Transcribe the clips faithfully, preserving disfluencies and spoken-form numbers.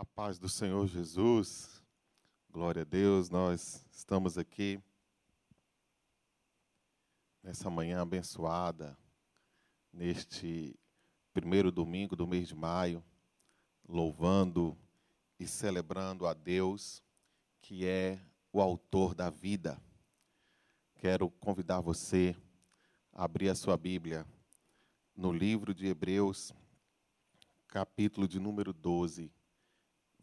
A paz do Senhor Jesus, glória a Deus, nós estamos aqui nessa manhã abençoada, neste primeiro domingo do mês de maio, louvando e celebrando a Deus, que é o autor da vida. Quero convidar você a abrir a sua Bíblia no livro de Hebreus, capítulo de número doze.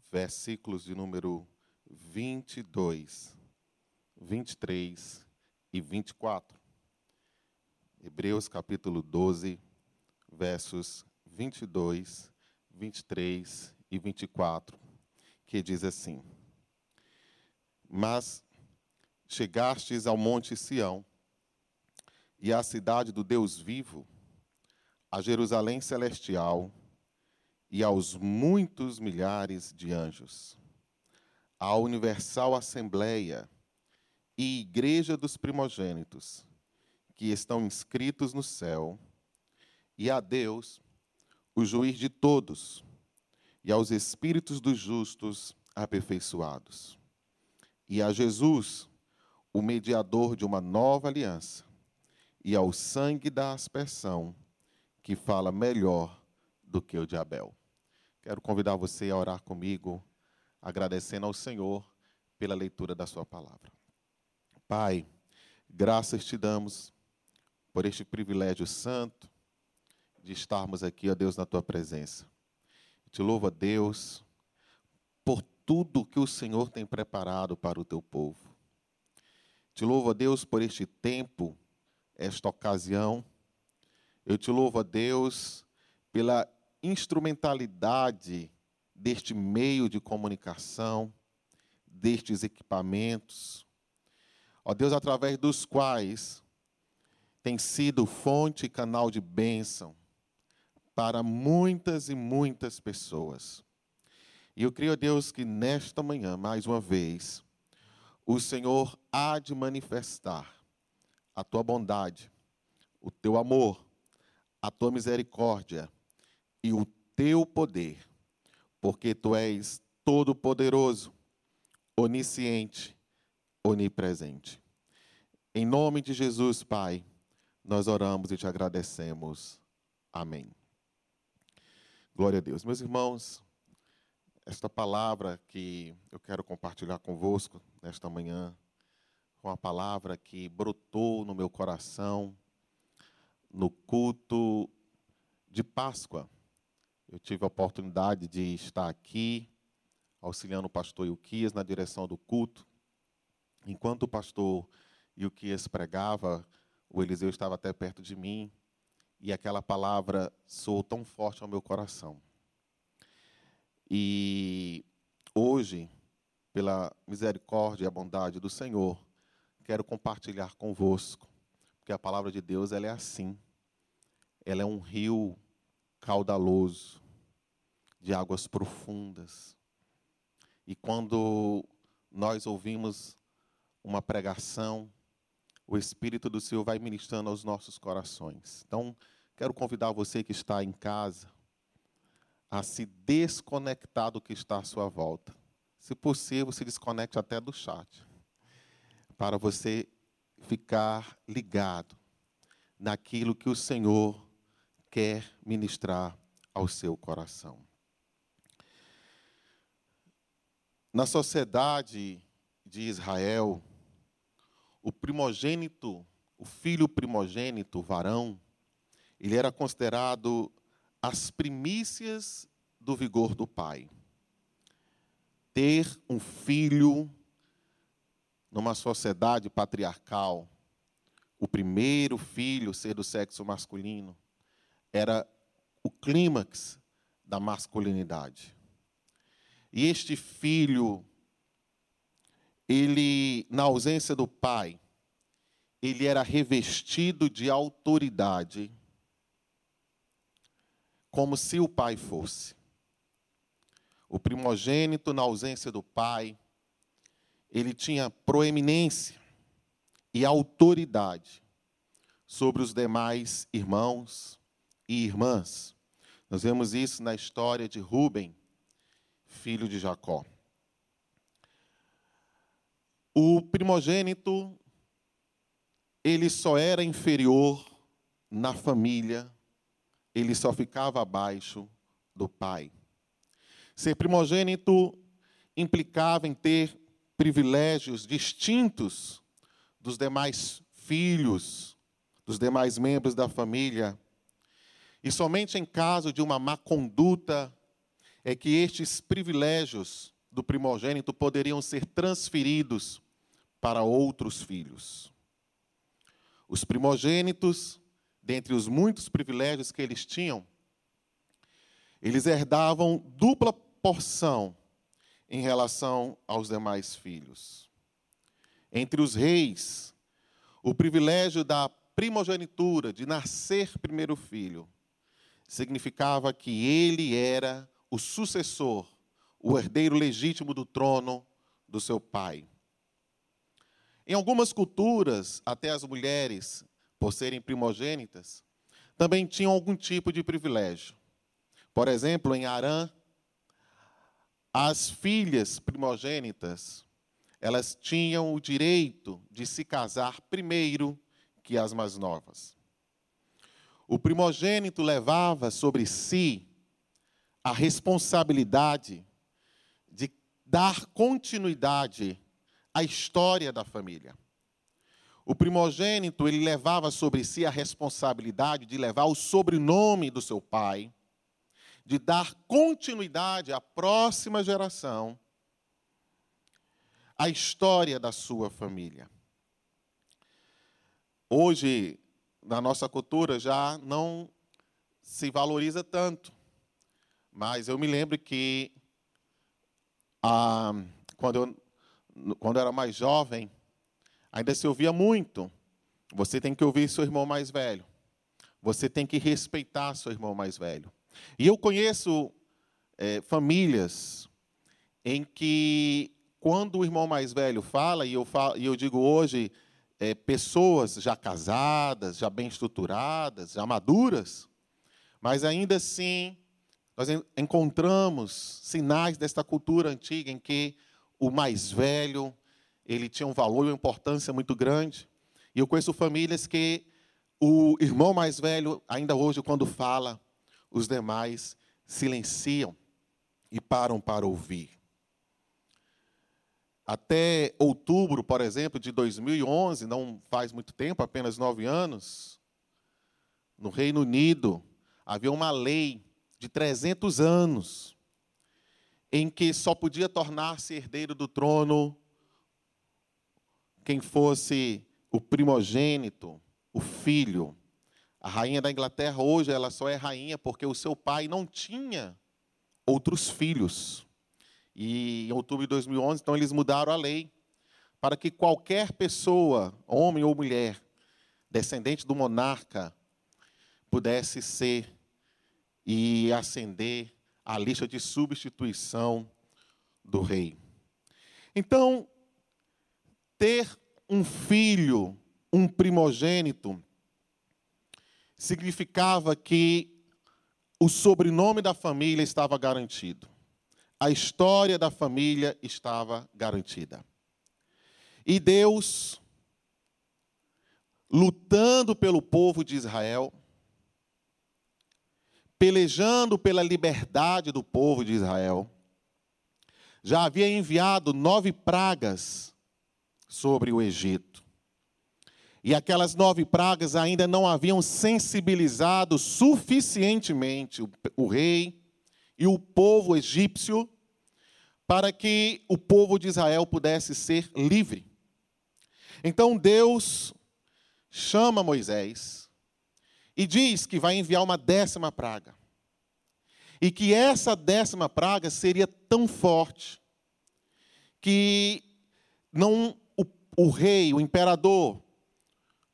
Versículos de número vinte e dois, vinte e três e vinte e quatro. Hebreus capítulo doze, versos vinte e dois, vinte e três e vinte e quatro, que diz assim: Mas chegastes ao monte Sião e à cidade do Deus vivo, a Jerusalém celestial, e aos muitos milhares de anjos, à universal assembleia e igreja dos primogênitos, que estão inscritos no céu, e a Deus, o juiz de todos, e aos espíritos dos justos aperfeiçoados, e a Jesus, o mediador de uma nova aliança, e ao sangue da aspersão, que fala melhor do que o de Abel. Quero convidar você a orar comigo, agradecendo ao Senhor pela leitura da sua palavra. Pai, graças te damos por este privilégio santo de estarmos aqui, ó Deus, na tua presença. Te louvo, ó Deus, por tudo que o Senhor tem preparado para o teu povo. Te louvo, ó Deus, por este tempo, esta ocasião. Eu te louvo, ó Deus, pela instrumentalidade deste meio de comunicação, destes equipamentos, ó Deus, através dos quais tem sido fonte e canal de bênção para muitas e muitas pessoas. E eu creio, ó Deus, que nesta manhã, mais uma vez, o Senhor há de manifestar a tua bondade, o teu amor, a tua misericórdia e o teu poder, porque tu és todo-poderoso, onisciente, onipresente. Em nome de Jesus, Pai, nós oramos e te agradecemos. Amém. Glória a Deus. Meus irmãos, esta palavra que eu quero compartilhar convosco nesta manhã, uma palavra que brotou no meu coração no culto de Páscoa. Eu tive a oportunidade de estar aqui, auxiliando o pastor Ilquias na direção do culto. Enquanto o pastor Ilquias pregava, o Eliseu estava até perto de mim, e aquela palavra soou tão forte ao meu coração. E hoje, pela misericórdia e a bondade do Senhor, quero compartilhar convosco, porque a palavra de Deus, ela é assim. Ela é um rio caudaloso, de águas profundas. E quando nós ouvimos uma pregação, o Espírito do Senhor vai ministrando aos nossos corações. Então, quero convidar você que está em casa a se desconectar do que está à sua volta. Se possível, se desconecte até do chat, para você ficar ligado naquilo que o Senhor quer ministrar ao seu coração. Na sociedade de Israel, o primogênito, o filho primogênito, o varão, ele era considerado as primícias do vigor do pai. Ter um filho numa sociedade patriarcal, o primeiro filho ser do sexo masculino, era o clímax da masculinidade. E este filho, ele, na ausência do pai, ele era revestido de autoridade, como se o pai fosse. O primogênito, na ausência do pai, ele tinha proeminência e autoridade sobre os demais irmãos e irmãs. Nós vemos isso na história de Rúben filho de Jacó. O primogênito, ele só era inferior na família, ele só ficava abaixo do pai. Ser primogênito implicava em ter privilégios distintos dos demais filhos, dos demais membros da família. E somente em caso de uma má conduta é que estes privilégios do primogênito poderiam ser transferidos para outros filhos. Os primogênitos, dentre os muitos privilégios que eles tinham, eles herdavam dupla porção em relação aos demais filhos. Entre os reis, o privilégio da primogenitura, de nascer primeiro filho, significava que ele era o sucessor, o herdeiro legítimo do trono do seu pai. Em algumas culturas, até as mulheres, por serem primogênitas, também tinham algum tipo de privilégio. Por exemplo, em Harã, as filhas primogênitas, elas tinham o direito de se casar primeiro que as mais novas. O primogênito levava sobre si a responsabilidade de dar continuidade à história da família. O primogênito, ele levava sobre si a responsabilidade de levar o sobrenome do seu pai, de dar continuidade à próxima geração, à história da sua família. Hoje, na nossa cultura, já não se valoriza tanto, mas eu me lembro que, ah, quando, eu, quando eu era mais jovem, ainda se ouvia muito: você tem que ouvir seu irmão mais velho, você tem que respeitar seu irmão mais velho. E eu conheço é, famílias em que, quando o irmão mais velho fala, e eu, falo, e eu digo hoje, é, pessoas já casadas, já bem estruturadas, já maduras, mas ainda assim nós en- encontramos sinais desta cultura antiga em que o mais velho ele tinha um valor e uma importância muito grande. E eu conheço famílias que o irmão mais velho, ainda hoje, quando fala, os demais silenciam e param para ouvir. Até outubro, por exemplo, de dois mil e onze, não faz muito tempo, apenas nove anos, no Reino Unido havia uma lei de trezentos anos em que só podia tornar-se herdeiro do trono quem fosse o primogênito, o filho. A rainha da Inglaterra hoje ela só é rainha porque o seu pai não tinha outros filhos. E em outubro de dois mil e onze, então, eles mudaram a lei para que qualquer pessoa, homem ou mulher, descendente do monarca, pudesse ser e ascender à lista de substituição do rei. Então, ter um filho, um primogênito, significava que o sobrenome da família estava garantido. A história da família estava garantida. E Deus, lutando pelo povo de Israel, pelejando pela liberdade do povo de Israel, já havia enviado nove pragas sobre o Egito. E aquelas nove pragas ainda não haviam sensibilizado suficientemente o, o rei e o povo egípcio para que o povo de Israel pudesse ser livre. Então Deus chama Moisés e diz que vai enviar uma décima praga. E que essa décima praga seria tão forte que não, o, o rei, o imperador,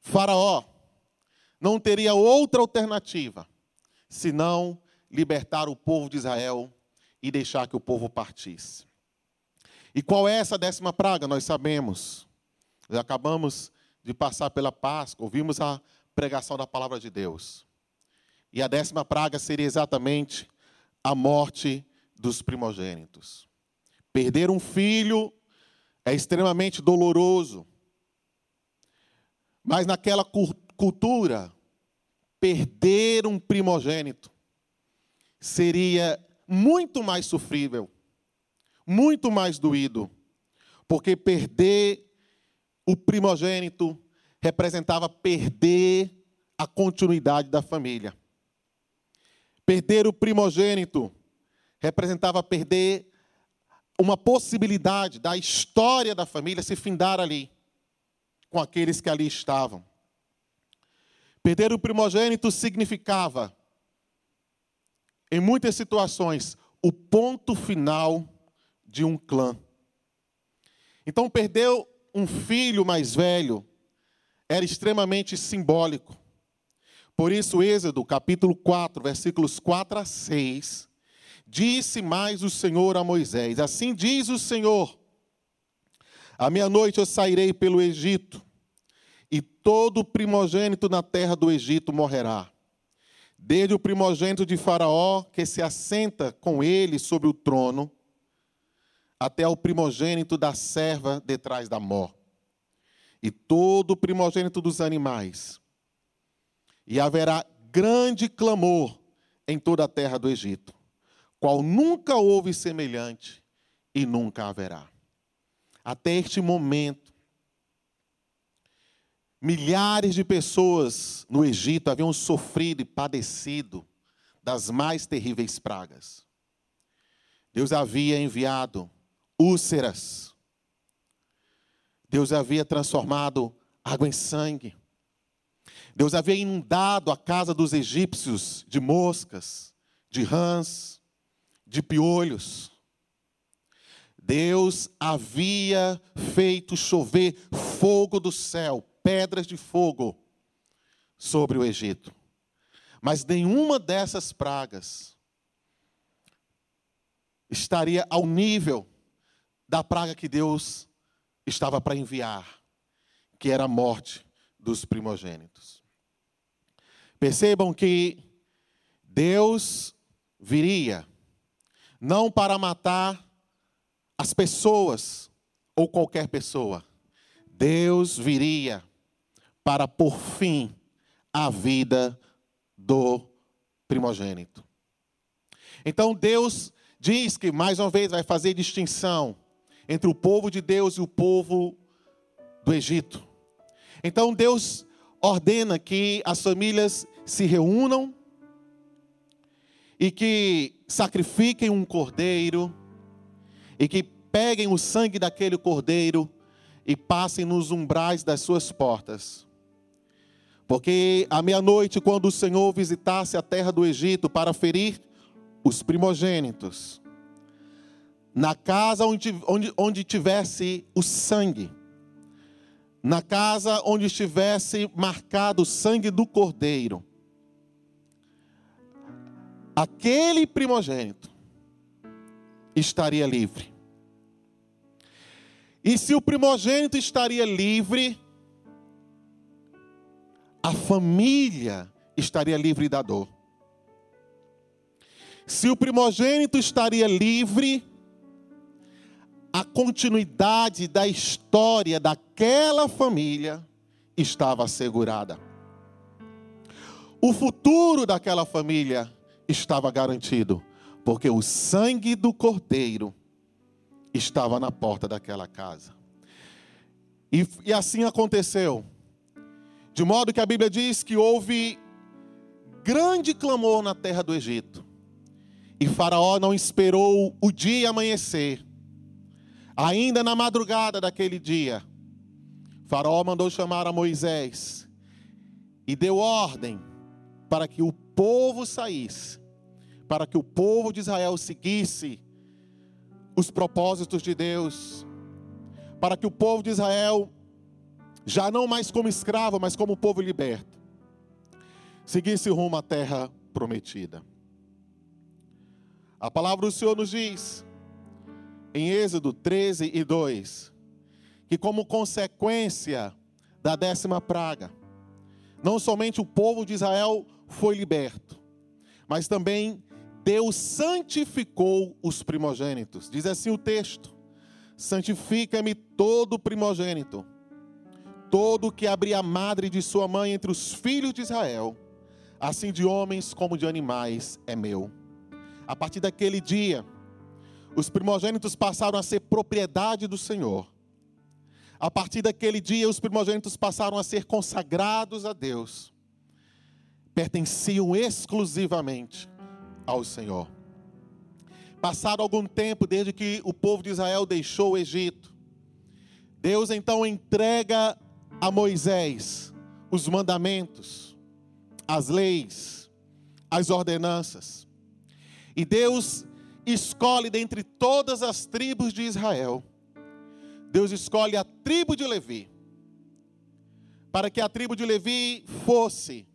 Faraó não teria outra alternativa senão libertar o povo de Israel e deixar que o povo partisse. E qual é essa décima praga? Nós sabemos. Nós acabamos de passar pela Páscoa, ouvimos a pregação da palavra de Deus. E a décima praga seria exatamente a morte dos primogênitos. Perder um filho é extremamente doloroso. Mas naquela cultura, perder um primogênito seria muito mais sofrível, muito mais doído, porque perder o primogênito representava perder a continuidade da família. Perder o primogênito representava perder uma possibilidade da história da família se findar ali, com aqueles que ali estavam. Perder o primogênito significava, em muitas situações, o ponto final de um clã. Então, perder um filho mais velho era extremamente simbólico. Por isso, Êxodo, capítulo quatro, versículos quatro a seis, disse mais o Senhor a Moisés: assim diz o Senhor, à meia-noite eu sairei pelo Egito, e todo primogênito na terra do Egito morrerá. Desde o primogênito de Faraó, que se assenta com ele sobre o trono, até o primogênito da serva detrás da mó, e todo o primogênito dos animais. E haverá grande clamor em toda a terra do Egito, qual nunca houve semelhante e nunca haverá. Até este momento, milhares de pessoas no Egito haviam sofrido e padecido das mais terríveis pragas. Deus havia enviado úlceras. Deus havia transformado água em sangue. Deus havia inundado a casa dos egípcios de moscas, de rãs, de piolhos. Deus havia feito chover fogo do céu, pedras de fogo, sobre o Egito. Mas nenhuma dessas pragas estaria ao nível da praga que Deus estava para enviar, que era a morte dos primogênitos. Percebam que Deus viria não para matar as pessoas ou qualquer pessoa. Deus viria para pôr fim à vida do primogênito. Então Deus diz que mais uma vez vai fazer distinção entre o povo de Deus e o povo do Egito. Então Deus ordena que as famílias se reúnam e que sacrifiquem um cordeiro e que peguem o sangue daquele cordeiro e passem nos umbrais das suas portas. Porque à meia-noite, quando o Senhor visitasse a terra do Egito para ferir os primogênitos, na casa onde, onde, onde tivesse o sangue, na casa onde estivesse marcado o sangue do cordeiro, aquele primogênito estaria livre. E se o primogênito estaria livre, a família estaria livre da dor. Se o primogênito estaria livre, a continuidade da história daquela família estava assegurada. O futuro daquela família estava garantido, porque o sangue do cordeiro estava na porta daquela casa. E, e assim aconteceu. De modo que a Bíblia diz que houve grande clamor na terra do Egito. E Faraó não esperou o dia amanhecer. Ainda na madrugada daquele dia, Faraó mandou chamar a Moisés e deu ordem para que o povo saísse, para que o povo de Israel seguisse os propósitos de Deus, para que o povo de Israel, já não mais como escravo, mas como povo liberto, seguisse rumo à terra prometida. A palavra do Senhor nos diz, em Êxodo treze e dois, que como consequência da décima praga, não somente o povo de Israel foi liberto, mas também Deus santificou os primogênitos. Diz assim o texto: santifica-me todo primogênito, todo que abrir a madre de sua mãe entre os filhos de Israel, assim de homens como de animais, é meu. A partir daquele dia, os primogênitos passaram a ser propriedade do Senhor. A partir daquele dia, os primogênitos passaram a ser consagrados a Deus. Pertenciam exclusivamente ao Senhor. Passado algum tempo, desde que o povo de Israel deixou o Egito, Deus então entrega a Moisés os mandamentos, as leis, as ordenanças. E Deus escolhe dentre todas as tribos de Israel, Deus escolhe a tribo de Levi, para que a tribo de Levi fosse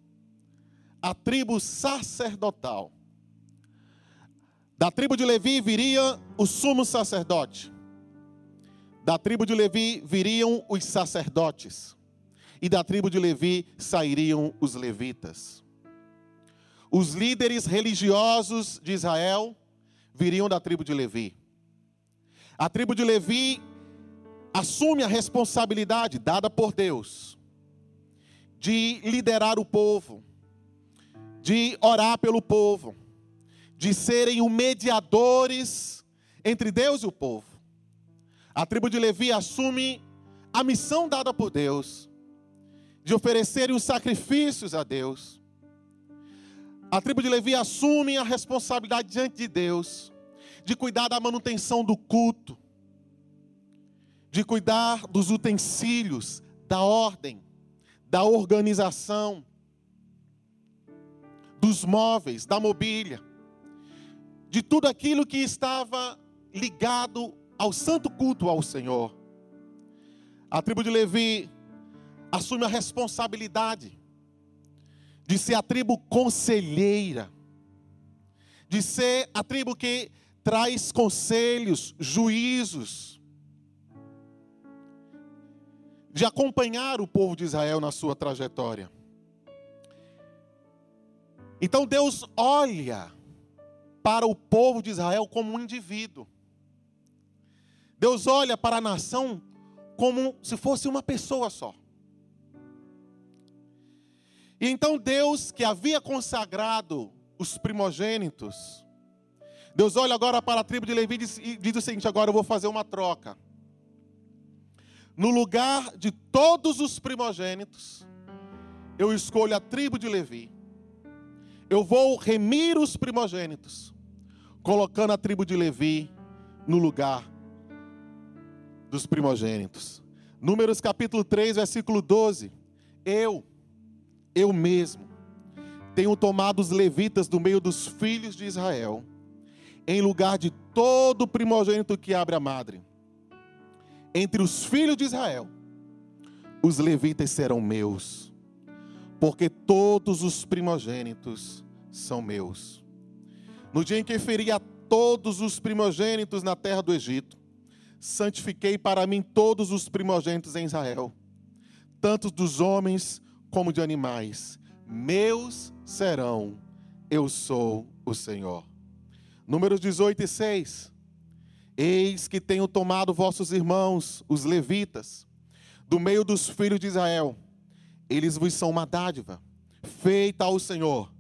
a tribo sacerdotal. Da tribo de Levi viria o sumo sacerdote. Da tribo de Levi viriam os sacerdotes. E da tribo de Levi sairiam os levitas. Os líderes religiosos de Israel viriam da tribo de Levi. A tribo de Levi assume a responsabilidade dada por Deus de liderar o povo, de orar pelo povo, de serem os mediadores entre Deus e o povo. A tribo de Levi assume a missão dada por Deus, de oferecerem os sacrifícios a Deus. A tribo de Levi assume a responsabilidade diante de Deus, de cuidar da manutenção do culto, de cuidar dos utensílios, da ordem, da organização, dos móveis, da mobília, de tudo aquilo que estava ligado ao santo culto ao Senhor. A tribo de Levi assume a responsabilidade de ser a tribo conselheira, de ser a tribo que traz conselhos, juízos, de acompanhar o povo de Israel na sua trajetória. Então Deus olha para o povo de Israel como um indivíduo. Deus olha para a nação como se fosse uma pessoa só. E então Deus, que havia consagrado os primogênitos, Deus olha agora para a tribo de Levi e diz o seguinte: agora eu vou fazer uma troca. No lugar de todos os primogênitos, eu escolho a tribo de Levi. Eu vou remir os primogênitos, colocando a tribo de Levi no lugar dos primogênitos. Números capítulo três, versículo doze. Eu, eu mesmo, tenho tomado os levitas do meio dos filhos de Israel, em lugar de todo primogênito que abre a madre. Entre os filhos de Israel, os levitas serão meus, porque todos os primogênitos são meus. No dia em que feri a todos os primogênitos na terra do Egito, santifiquei para mim todos os primogênitos em Israel, tanto dos homens como de animais. Meus serão, eu sou o Senhor. Números dezoito e seis. Eis que tenho tomado vossos irmãos, os levitas, do meio dos filhos de Israel. Eles vos são uma dádiva, feita ao Senhor,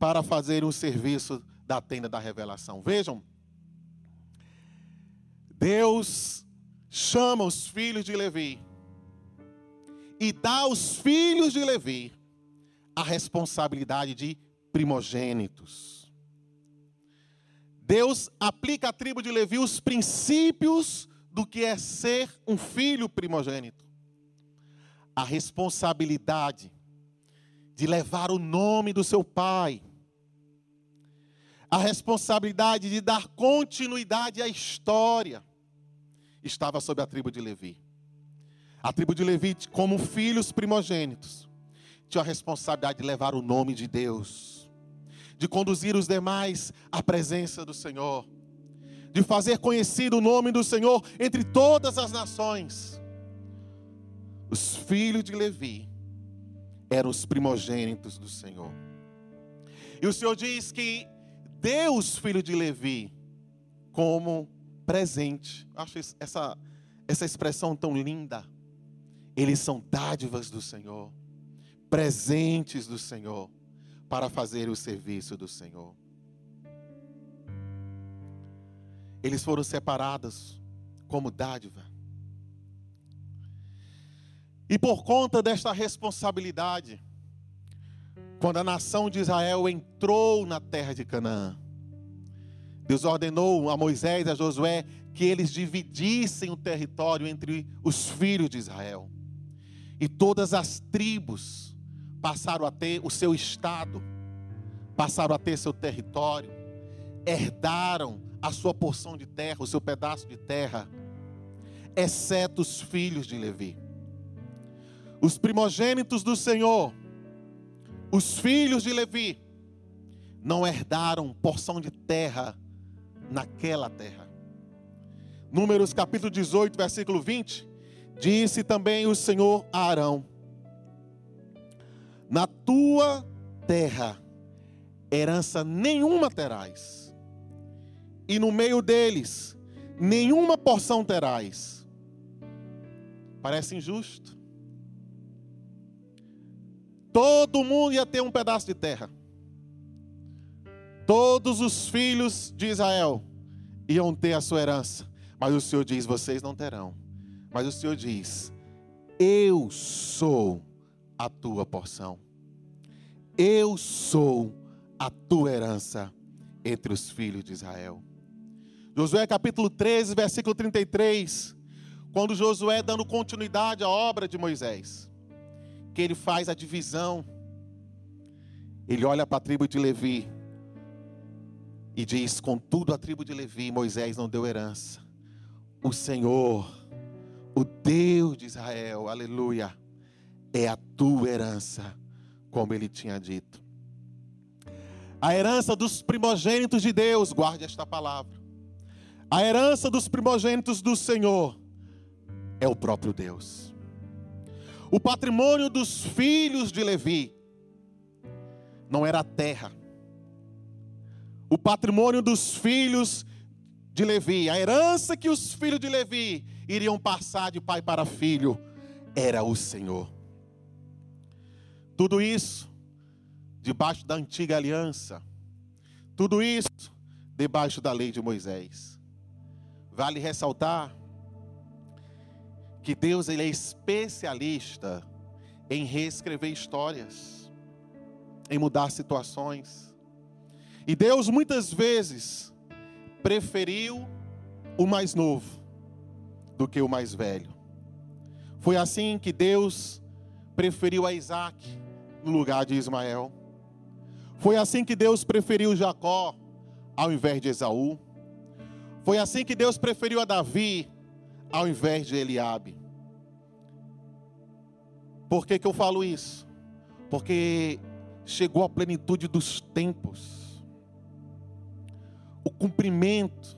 para fazerem o serviço da tenda da revelação. Vejam, Deus chama os filhos de Levi e dá aos filhos de Levi a responsabilidade de primogênitos. Deus aplica à tribo de Levi os princípios do que é ser um filho primogênito. A responsabilidade de levar o nome do seu pai, a responsabilidade de dar continuidade à história, estava sob a tribo de Levi. A tribo de Levi, como filhos primogênitos, tinha a responsabilidade de levar o nome de Deus, de conduzir os demais à presença do Senhor, de fazer conhecido o nome do Senhor entre todas as nações. Os filhos de Levi eram os primogênitos do Senhor. E o Senhor diz que Deus, filho de Levi, como presente. Acho essa, essa expressão tão linda. Eles são dádivas do Senhor, presentes do Senhor, para fazer o serviço do Senhor. Eles foram separados como dádiva. E por conta desta responsabilidade, quando a nação de Israel entrou na terra de Canaã, Deus ordenou a Moisés e a Josué que eles dividissem o território entre os filhos de Israel. E todas as tribos passaram a ter o seu estado, passaram a ter seu território, herdaram a sua porção de terra, o seu pedaço de terra, exceto os filhos de Levi. Os primogênitos do Senhor, os filhos de Levi, não herdaram porção de terra naquela terra. Números capítulo dezoito, versículo vinte, disse também o Senhor a Arão: na tua terra herança nenhuma terás, e no meio deles nenhuma porção terás. Parece injusto. Todo mundo ia ter um pedaço de terra. Todos os filhos de Israel iam ter a sua herança. Mas o Senhor diz, vocês não terão. Mas o Senhor diz, eu sou a tua porção. Eu sou a tua herança entre os filhos de Israel. Josué capítulo treze, versículo trinta e três. Quando Josué, dando continuidade à obra de Moisés, que ele faz a divisão, ele olha para a tribo de Levi e diz, contudo a tribo de Levi, Moisés não deu herança, o Senhor, o Deus de Israel, aleluia, é a tua herança, como ele tinha dito. A herança dos primogênitos de Deus, guarde esta palavra, a herança dos primogênitos do Senhor é o próprio Deus. O patrimônio dos filhos de Levi não era a terra. O patrimônio dos filhos de Levi, a herança que os filhos de Levi iriam passar de pai para filho, era o Senhor. Tudo isso debaixo da antiga aliança. Tudo isso debaixo da lei de Moisés. Vale ressaltar que Deus, ele é especialista em reescrever histórias, em mudar situações. E Deus muitas vezes preferiu o mais novo do que o mais velho. Foi assim que Deus preferiu a Isaac no lugar de Ismael. Foi assim que Deus preferiu Jacó ao invés de Esaú. Foi assim que Deus preferiu a Davi ao invés de Eliabe. Por que que eu falo isso? Porque chegou a plenitude dos tempos, o cumprimento,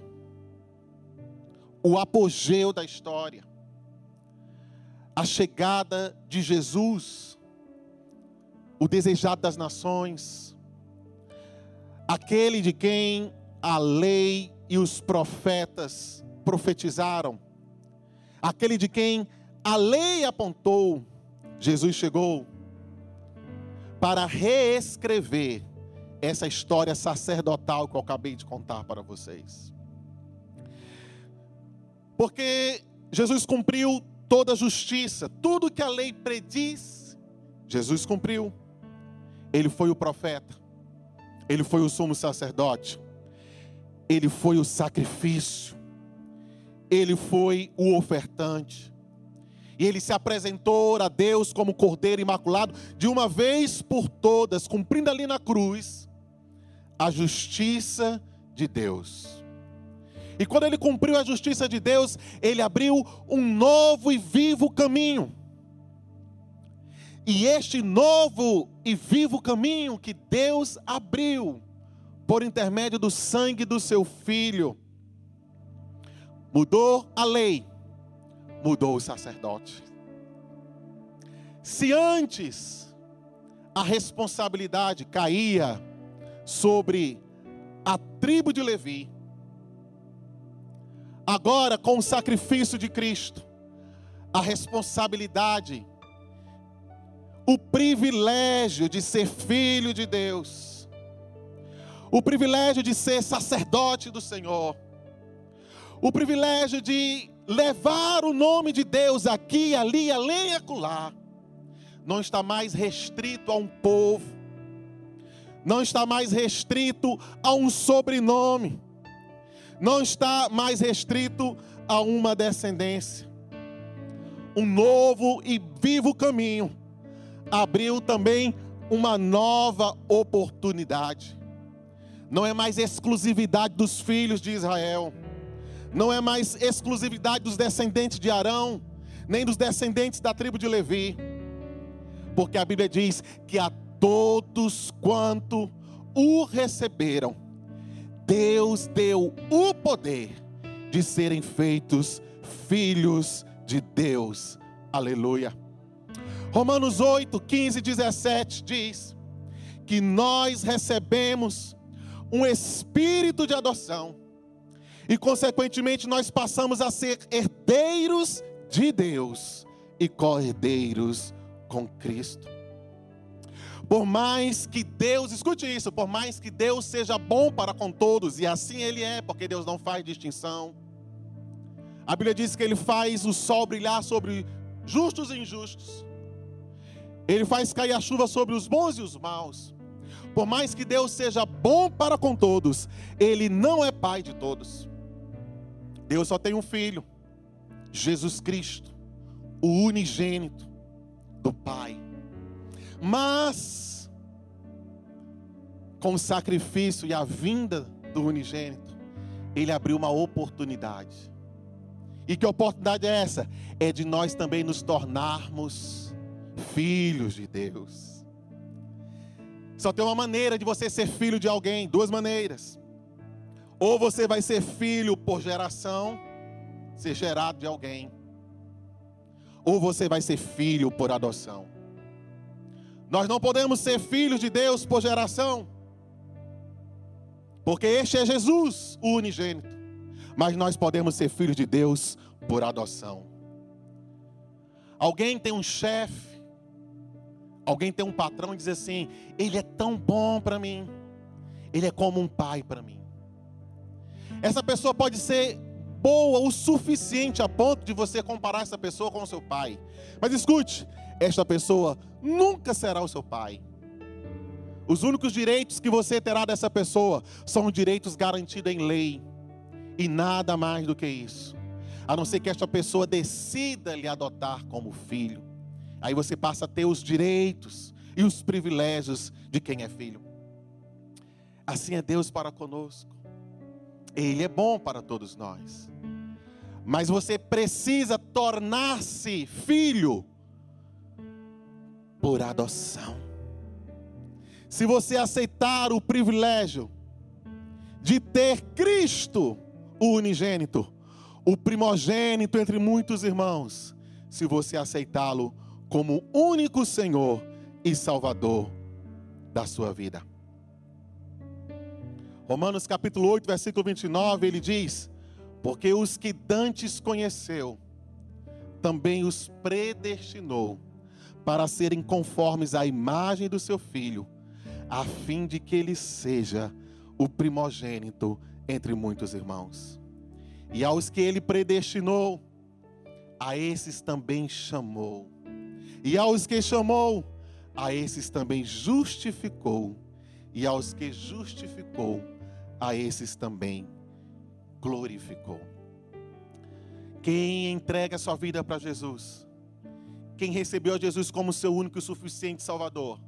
o apogeu da história, a chegada de Jesus, o desejado das nações, aquele de quem a lei e os profetas profetizaram, aquele de quem a lei apontou. Jesus chegou para reescrever essa história sacerdotal que eu acabei de contar para vocês. Porque Jesus cumpriu toda a justiça, tudo que a lei prediz, Jesus cumpriu. Ele foi o profeta, ele foi o sumo sacerdote, ele foi o sacrifício, ele foi o ofertante. E ele se apresentou a Deus como Cordeiro Imaculado, de uma vez por todas, cumprindo ali na cruz a justiça de Deus. E quando ele cumpriu a justiça de Deus, ele abriu um novo e vivo caminho. E este novo e vivo caminho que Deus abriu, por intermédio do sangue do seu Filho, mudou a lei, mudou o sacerdote. Se antes a responsabilidade caía sobre a tribo de Levi, agora com o sacrifício de Cristo, a responsabilidade, o privilégio de ser filho de Deus, o privilégio de ser sacerdote do Senhor, o privilégio de levar o nome de Deus aqui, ali, além e acolá, não está mais restrito a um povo, não está mais restrito a um sobrenome, não está mais restrito a uma descendência. Um novo e vivo caminho abriu também uma nova oportunidade. Não é mais exclusividade dos filhos de Israel, não é mais exclusividade dos descendentes de Arão, nem dos descendentes da tribo de Levi, porque a Bíblia diz que a todos quanto o receberam, Deus deu o poder de serem feitos filhos de Deus. Aleluia. Romanos oito, quinze e dezessete diz que nós recebemos um espírito de adoção e, consequentemente, nós passamos a ser herdeiros de Deus e co-herdeiros com Cristo. Por mais que Deus, escute isso, por mais que Deus seja bom para com todos, e assim Ele é, porque Deus não faz distinção. A Bíblia diz que Ele faz o sol brilhar sobre justos e injustos. Ele faz cair a chuva sobre os bons e os maus. Por mais que Deus seja bom para com todos, Ele não é Pai de todos. Deus só tem um Filho, Jesus Cristo, o unigênito do Pai. Mas, com o sacrifício e a vinda do unigênito, Ele abriu uma oportunidade. E que oportunidade é essa? É de nós também nos tornarmos filhos de Deus. Só tem uma maneira de você ser filho de alguém, duas maneiras. Ou você vai ser filho por geração, ser gerado de alguém. Ou você vai ser filho por adoção. Nós não podemos ser filhos de Deus por geração, porque este é Jesus, o unigênito. Mas nós podemos ser filhos de Deus por adoção. Alguém tem um chefe, alguém tem um patrão e diz assim: ele é tão bom para mim, ele é como um pai para mim. Essa pessoa pode ser boa o suficiente a ponto de você comparar essa pessoa com o seu pai. Mas escute, esta pessoa nunca será o seu pai. Os únicos direitos que você terá dessa pessoa são os direitos garantidos em lei, e nada mais do que isso, a não ser que esta pessoa decida lhe adotar como filho. Aí você passa a ter os direitos e os privilégios de quem é filho. Assim é Deus para conosco. Ele é bom para todos nós, mas você precisa tornar-se filho por adoção. Se você aceitar o privilégio de ter Cristo, o unigênito, o primogênito entre muitos irmãos, se você aceitá-lo como único Senhor e Salvador da sua vida. Romanos capítulo oito, versículo vinte e nove, ele diz: porque os que dantes conheceu, também os predestinou para serem conformes à imagem do seu Filho, a fim de que ele seja o primogênito entre muitos irmãos. E aos que ele predestinou, a esses também chamou. E aos que chamou, a esses também justificou. E aos que justificou, a esses também glorificou. Quem entrega sua vida para Jesus, quem recebeu Jesus como seu único e suficiente Salvador,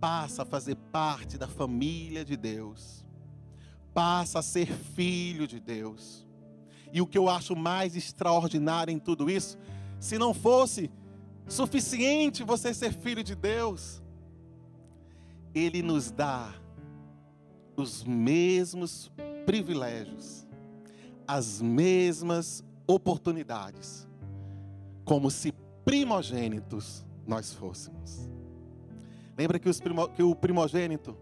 passa a fazer parte da família de Deus, passa a ser filho de Deus. E o que eu acho mais extraordinário em tudo isso, se não fosse suficiente você ser filho de Deus, Ele nos dá os mesmos privilégios, as mesmas oportunidades, como se primogênitos nós fôssemos. Lembra que, os primo, que o primogênito,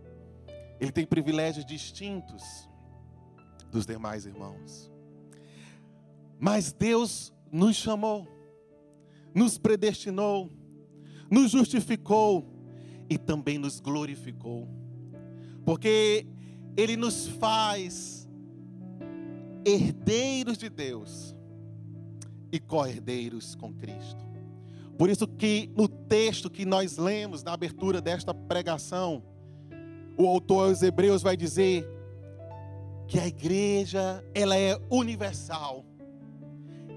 Ele tem privilégios distintos dos demais irmãos. Mas Deus nos chamou, nos predestinou, nos justificou e também nos glorificou. Porque Ele nos faz herdeiros de Deus e co-herdeiros com Cristo. Por isso que no texto que nós lemos na abertura desta pregação, o autor aos Hebreus vai dizer que a igreja, ela é universal.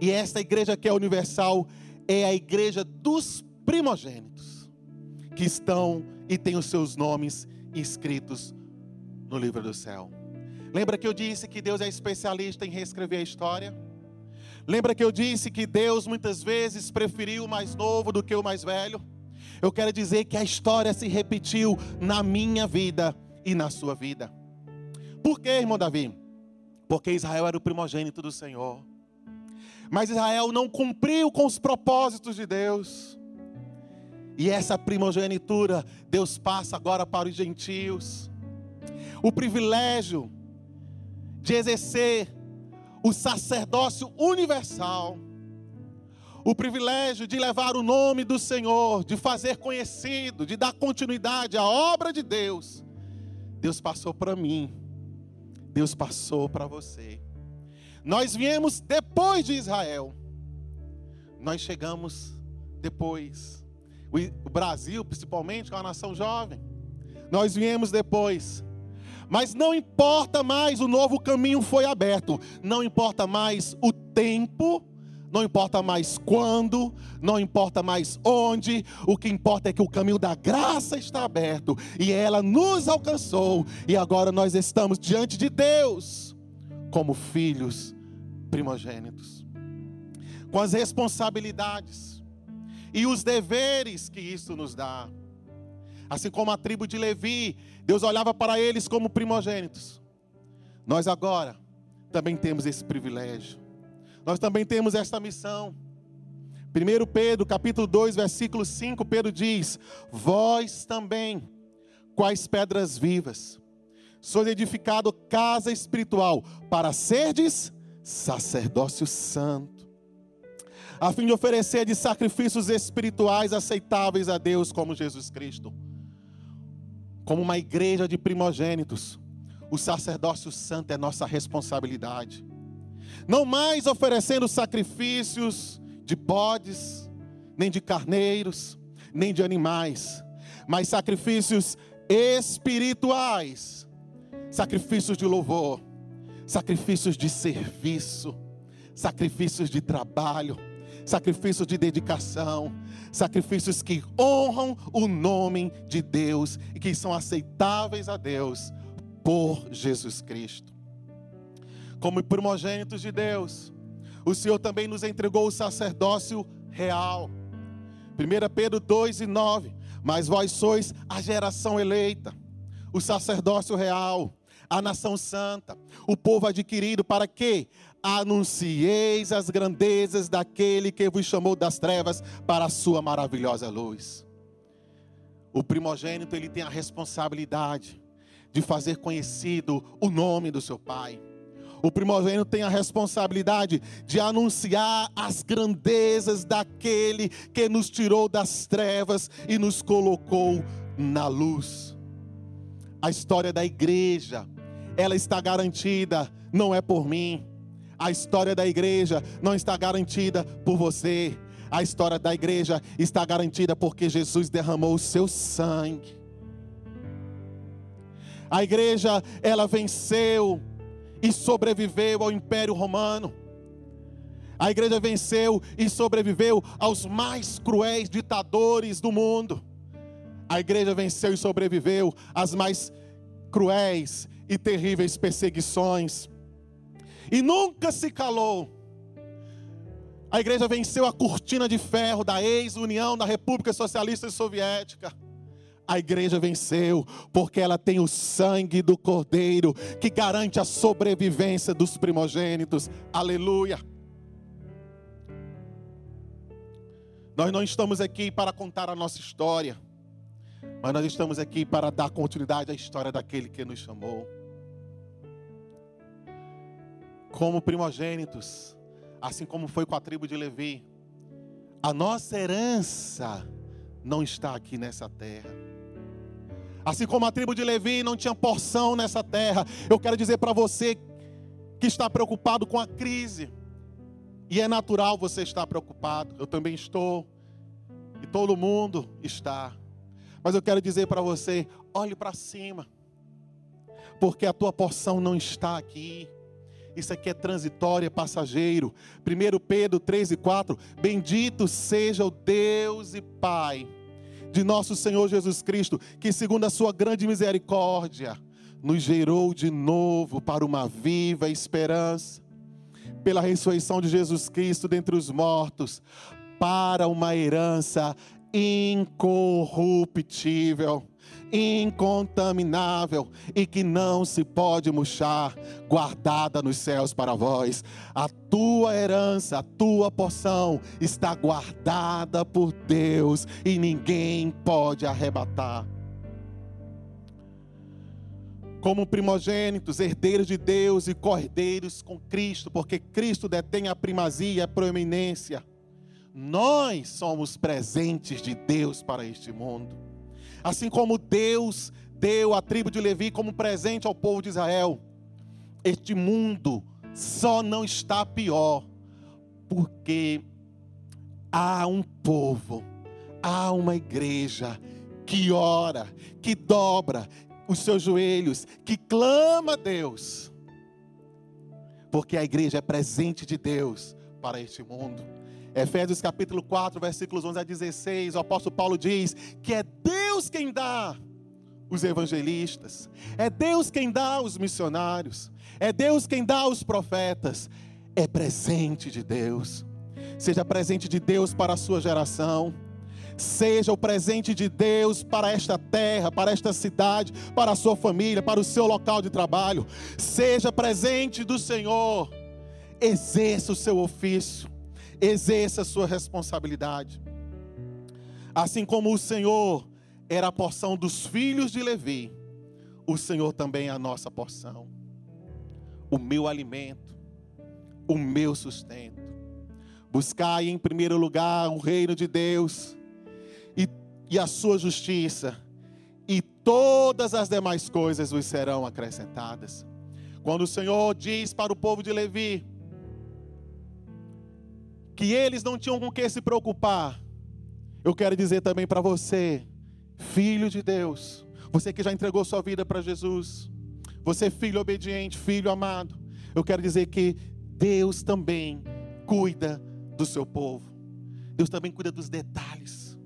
E essa igreja que é universal é a igreja dos primogênitos, que estão e têm os seus nomes escritos no livro do céu. Lembra que eu disse que Deus é especialista em reescrever a história? Lembra que eu disse que Deus muitas vezes preferiu o mais novo do que o mais velho? Eu quero dizer que a história se repetiu na minha vida e na sua vida. Por quê, irmão Davi? Porque Israel era o primogênito do Senhor. Mas Israel não cumpriu com os propósitos de Deus. E essa primogenitura, Deus passa agora para os gentios. O privilégio de exercer o sacerdócio universal, o privilégio de levar o nome do Senhor, de fazer conhecido, de dar continuidade à obra de Deus, Deus passou para mim, Deus passou para você. Nós viemos depois de Israel, nós chegamos depois. O Brasil, principalmente, que é uma nação jovem, nós viemos depois. Mas não importa mais, o novo caminho foi aberto. Não importa mais o tempo, não importa mais quando, não importa mais onde. O que importa é que o caminho da graça está aberto. E ela nos alcançou. E agora nós estamos diante de Deus, como filhos primogênitos, com as responsabilidades e os deveres que isso nos dá. Assim como a tribo de Levi, Deus olhava para eles como primogênitos. Nós agora também temos esse privilégio. Nós também temos esta missão. primeiro Pedro, capítulo dois, versículo cinco, Pedro diz: vós também, quais pedras vivas, sois edificado casa espiritual, para serdes sacerdócio santo, a fim de oferecer de sacrifícios espirituais aceitáveis a Deus, como Jesus Cristo. Como uma igreja de primogênitos, o sacerdócio santo é nossa responsabilidade. Não mais oferecendo sacrifícios de bodes, nem de carneiros, nem de animais, mas sacrifícios espirituais, sacrifícios de louvor, sacrifícios de serviço, sacrifícios de trabalho, sacrifícios de dedicação, sacrifícios que honram o nome de Deus e que são aceitáveis a Deus por Jesus Cristo. Como primogênitos de Deus, o Senhor também nos entregou o sacerdócio real. primeiro Pedro dois e nove, mas vós sois a geração eleita, o sacerdócio real, a nação santa, o povo adquirido, para que anuncieis as grandezas daquele que vos chamou das trevas para a sua maravilhosa luz. O primogênito, ele tem a responsabilidade de fazer conhecido o nome do seu pai. O primogênito tem a responsabilidade de anunciar as grandezas daquele que nos tirou das trevas e nos colocou na luz. A história da igreja, ela está garantida, não é por mim. A história da igreja não está garantida por você. A história da igreja está garantida porque Jesus derramou o seu sangue. A igreja, ela venceu e sobreviveu ao Império Romano. A igreja venceu e sobreviveu aos mais cruéis ditadores do mundo. A igreja venceu e sobreviveu às mais cruéis e terríveis perseguições. E nunca se calou. A igreja venceu a cortina de ferro da ex-União da República Socialista Soviética. A igreja venceu porque ela tem o sangue do Cordeiro, que garante a sobrevivência dos primogênitos. Aleluia! Nós não estamos aqui para contar a nossa história. Mas nós estamos aqui para dar continuidade à história daquele que nos chamou. Como primogênitos, assim como foi com a tribo de Levi, a nossa herança não está aqui nessa terra. Assim como a tribo de Levi não tinha porção nessa terra, eu quero dizer para você que está preocupado com a crise, e é natural você estar preocupado, eu também estou, e todo mundo está, mas eu quero dizer para você, olhe para cima, porque a tua porção não está aqui. Isso aqui é transitório, é passageiro. Primeiro Pedro três e quatro. Bendito seja o Deus e Pai de nosso Senhor Jesus Cristo, que segundo a sua grande misericórdia, nos gerou de novo para uma viva esperança, pela ressurreição de Jesus Cristo dentre os mortos, para uma herança incorruptível, incontaminável e que não se pode murchar, guardada nos céus para vós. A tua herança, a tua porção está guardada por Deus e ninguém pode arrebatar. Como primogênitos, herdeiros de Deus e cordeiros com Cristo, porque Cristo detém a primazia e a proeminência, nós somos presentes de Deus para este mundo. Assim como Deus deu a tribo de Levi como presente ao povo de Israel, este mundo só não está pior, porque há um povo, há uma igreja que ora, que dobra os seus joelhos, que clama a Deus, porque a igreja é presente de Deus para este mundo. Efésios capítulo quatro, versículos onze a dezesseis, o apóstolo Paulo diz que é Deus quem dá os evangelistas, é Deus quem dá os missionários, é Deus quem dá os profetas, é presente de Deus. Seja presente de Deus para a sua geração, seja o presente de Deus para esta terra, para esta cidade, para a sua família, para o seu local de trabalho, seja presente do Senhor, exerça o seu ofício, exerça a sua responsabilidade. Assim como o Senhor era a porção dos filhos de Levi, o Senhor também é a nossa porção, o meu alimento, o meu sustento. Buscai em primeiro lugar o reino de Deus e, e a sua justiça, e todas as demais coisas vos serão acrescentadas. Quando o Senhor diz para o povo de Levi que eles não tinham com que se preocupar, eu quero dizer também para você, filho de Deus, você que já entregou sua vida para Jesus, você filho obediente, filho amado, eu quero dizer que Deus também cuida do seu povo, Deus também cuida dos detalhes.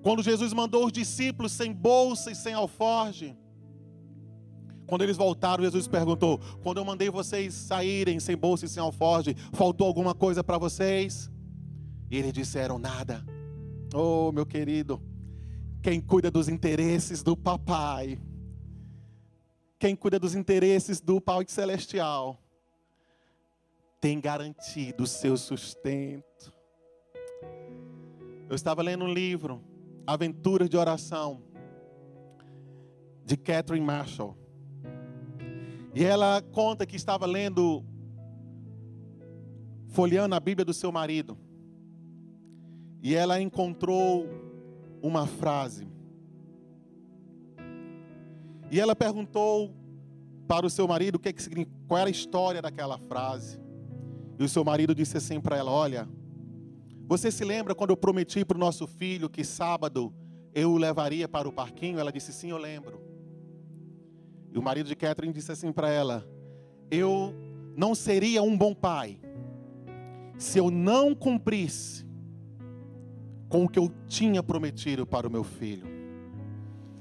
Quando Jesus mandou os discípulos sem bolsa e sem alforge, quando eles voltaram, Jesus perguntou, quando eu mandei vocês saírem sem bolsa e sem alforge, faltou alguma coisa para vocês? E eles disseram, nada. Oh, meu querido, quem cuida dos interesses do papai, quem cuida dos interesses do Pai Celestial, tem garantido o seu sustento. Eu estava lendo um livro, Aventuras de Oração, de Catherine Marshall. E ela conta que estava lendo, folheando a Bíblia do seu marido. E ela encontrou uma frase. E ela perguntou para o seu marido o que, que significa, qual era a história daquela frase. E o seu marido disse assim para ela, olha, você se lembra quando eu prometi para o nosso filho que sábado eu o levaria para o parquinho? Ela disse, sim, eu lembro. E o marido de Catherine disse assim para ela, eu não seria um bom pai se eu não cumprisse com o que eu tinha prometido para o meu filho.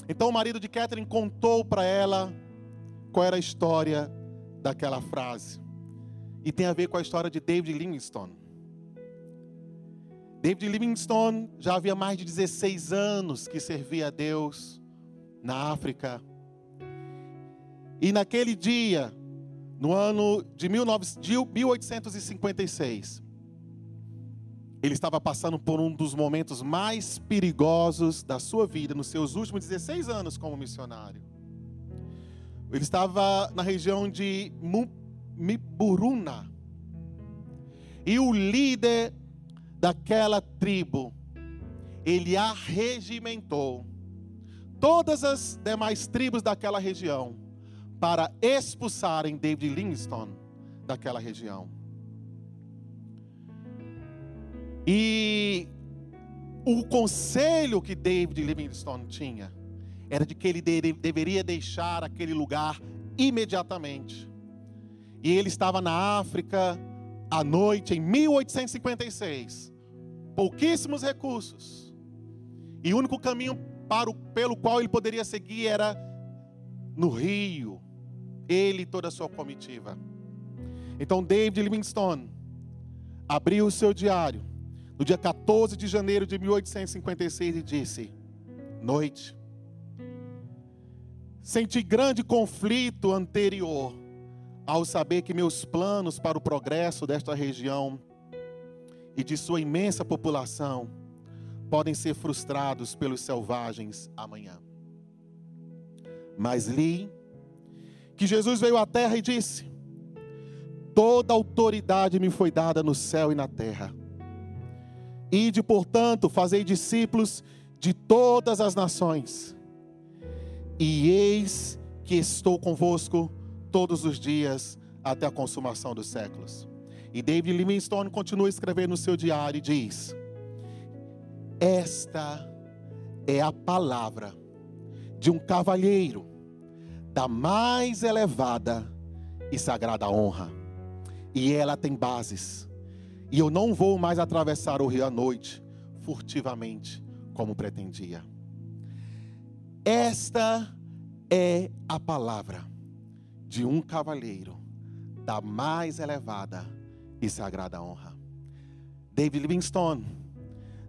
Então o marido de Catherine contou para ela qual era a história daquela frase. E tem a ver com a história de David Livingstone. David Livingstone já havia mais de dezesseis anos que servia a Deus na África. E naquele dia, no ano de mil oitocentos e cinquenta e seis, Ele estava passando por um dos momentos mais perigosos da sua vida, nos seus últimos dezesseis anos como missionário. Ele estava na região de Miburuna. E o líder daquela tribo, ele arregimentou todas as demais tribos daquela região para expulsarem David Livingstone daquela região. E o conselho que David Livingstone tinha era de que ele de- deveria deixar aquele lugar imediatamente. E ele estava na África à noite, em mil oitocentos e cinquenta e seis. Pouquíssimos recursos. E o único caminho para o, pelo qual ele poderia seguir era no rio. Ele e toda a sua comitiva. Então David Livingstone abriu o seu diário no dia quatorze de janeiro de mil oitocentos e cinquenta e seis e disse: noite. Senti grande conflito anterior ao saber que meus planos para o progresso desta região e de sua imensa população podem ser frustrados pelos selvagens amanhã. Mas li que Jesus veio à terra e disse: toda autoridade me foi dada no céu e na terra. Ide, portanto, fazei discípulos de todas as nações. E eis que estou convosco todos os dias até a consumação dos séculos. E David Livingstone continua a escrever no seu diário e diz: esta é a palavra de um cavalheiro da mais elevada e sagrada honra. E ela tem bases. E eu não vou mais atravessar o rio à noite, furtivamente, como pretendia. Esta é a palavra de um cavaleiro da mais elevada e sagrada honra. David Livingstone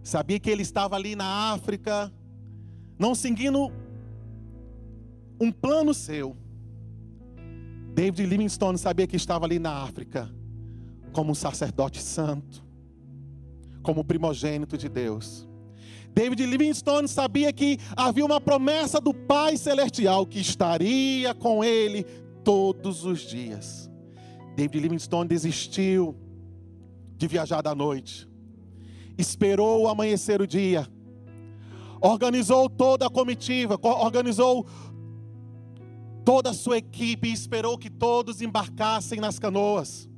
sabia que ele estava ali na África, não seguindo um plano seu. David Livingstone sabia que estava ali na África como um sacerdote santo, como primogênito de Deus. David Livingstone sabia que havia uma promessa do Pai Celestial que estaria com ele todos os dias. David Livingstone desistiu de viajar da noite. Esperou amanhecer o dia. Organizou toda a comitiva, organizou toda a sua equipe e esperou que todos embarcassem nas canoas.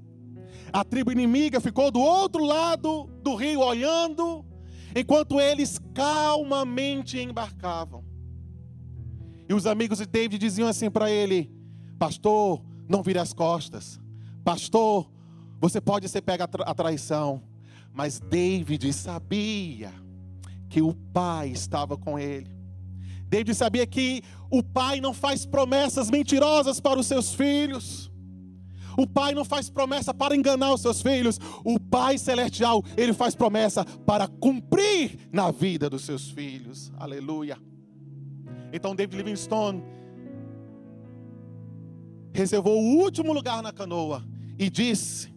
A tribo inimiga ficou do outro lado do rio olhando, enquanto eles calmamente embarcavam. E os amigos de David diziam assim para ele: pastor, não vire as costas. Pastor, você pode ser pego à traição. Mas David sabia que o Pai estava com ele. David sabia que o Pai não faz promessas mentirosas para os seus filhos. O Pai não faz promessa para enganar os seus filhos. O Pai Celestial, Ele faz promessa para cumprir na vida dos seus filhos. Aleluia. Então David Livingstone reservou o último lugar na canoa e disse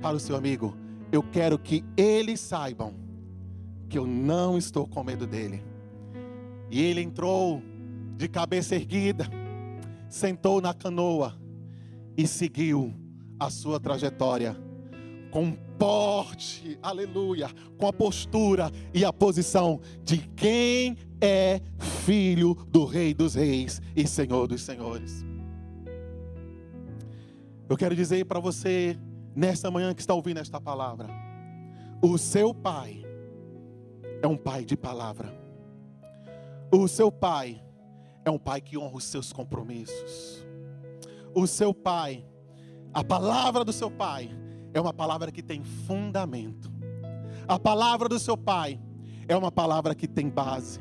para o seu amigo: eu quero que eles saibam que eu não estou com medo dele. E ele entrou de cabeça erguida, sentou na canoa e seguiu a sua trajetória com porte, aleluia, com a postura e a posição de quem é filho do Rei dos Reis e Senhor dos Senhores. Eu quero dizer para você, nesta manhã que está ouvindo esta palavra: o seu Pai é um Pai de palavra. O seu Pai é um Pai que honra os seus compromissos. O seu Pai, a palavra do seu Pai é uma palavra que tem fundamento. A palavra do seu Pai é uma palavra que tem base.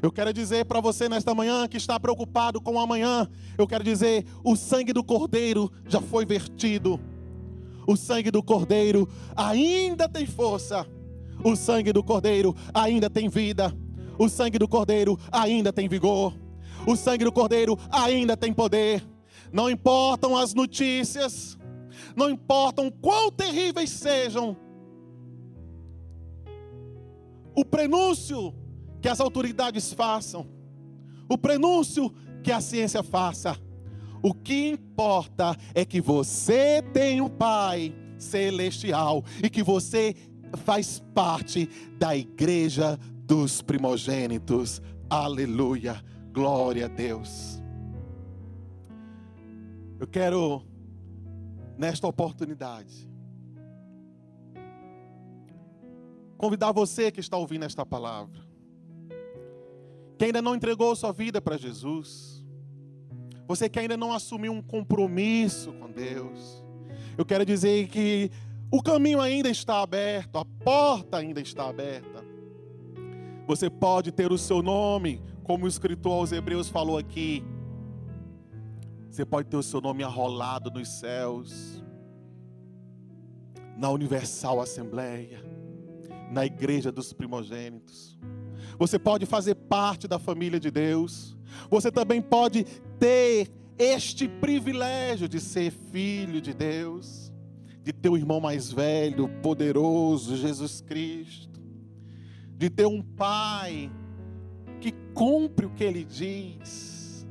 Eu quero dizer para você nesta manhã que está preocupado com o amanhã, eu quero dizer: o sangue do Cordeiro já foi vertido. O sangue do Cordeiro ainda tem força. O sangue do Cordeiro ainda tem vida. O sangue do Cordeiro ainda tem vigor. O sangue do Cordeiro ainda tem poder. Não importam as notícias, não importam quão terríveis sejam, prenúncio que as autoridades façam, o prenúncio que a ciência faça, o que importa é que você tem um Pai celestial e que você faz parte da igreja dos primogênitos. Aleluia, glória a Deus. Eu quero, nesta oportunidade, convidar você que está ouvindo esta palavra, que ainda não entregou sua vida para Jesus, você que ainda não assumiu um compromisso com Deus, eu quero dizer que o caminho ainda está aberto, a porta ainda está aberta. Você pode ter o seu nome, como o escritor aos Hebreus falou aqui, você pode ter o seu nome arrolado nos céus, na Universal Assembleia, na igreja dos primogênitos. Você pode fazer parte da família de Deus. Você também pode ter este privilégio de ser filho de Deus, de ter o irmão mais velho, poderoso, Jesus Cristo, de ter um pai que cumpre o que ele diz.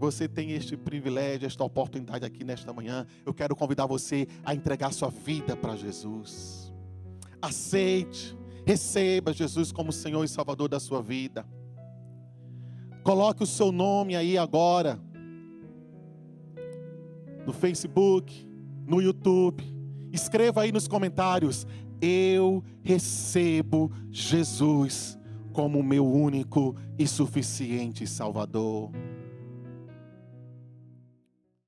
Você tem este privilégio, esta oportunidade aqui nesta manhã. Eu quero convidar você a entregar sua vida para Jesus. Aceite, receba Jesus como Senhor e Salvador da sua vida. Coloque o seu nome aí agora, no Facebook, no YouTube. Escreva aí nos comentários: eu recebo Jesus como meu único e suficiente Salvador.